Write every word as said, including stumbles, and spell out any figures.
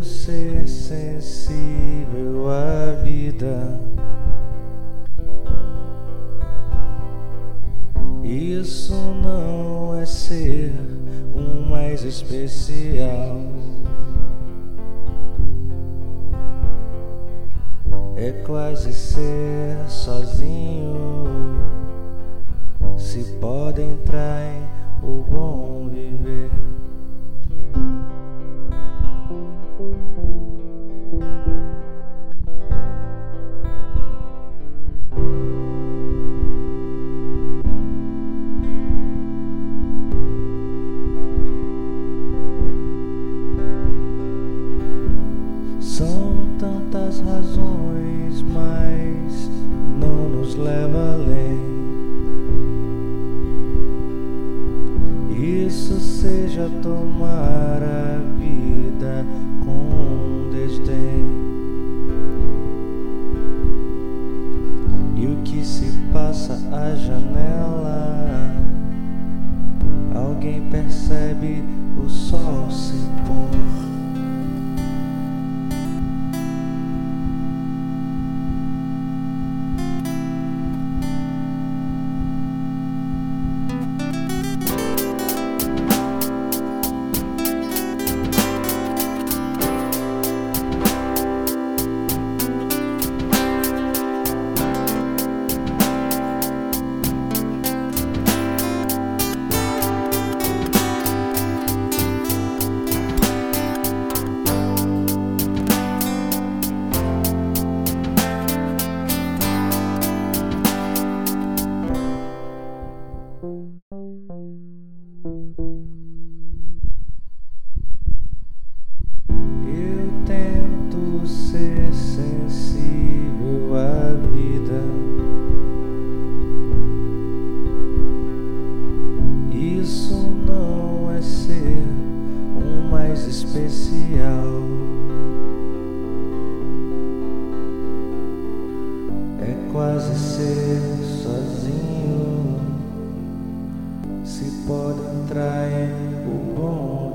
como ser sensível à vida. Isso não é ser um mais especial, é quase ser sozinho, se pode entrar em o bom viver. São tantas razões, mas não nos leva além. Isso seja tomar a vida com desdém, e o que se passa à janela, alguém percebe o sol se pôr. Especial é quase ser sozinho, se pode entrar em o bom.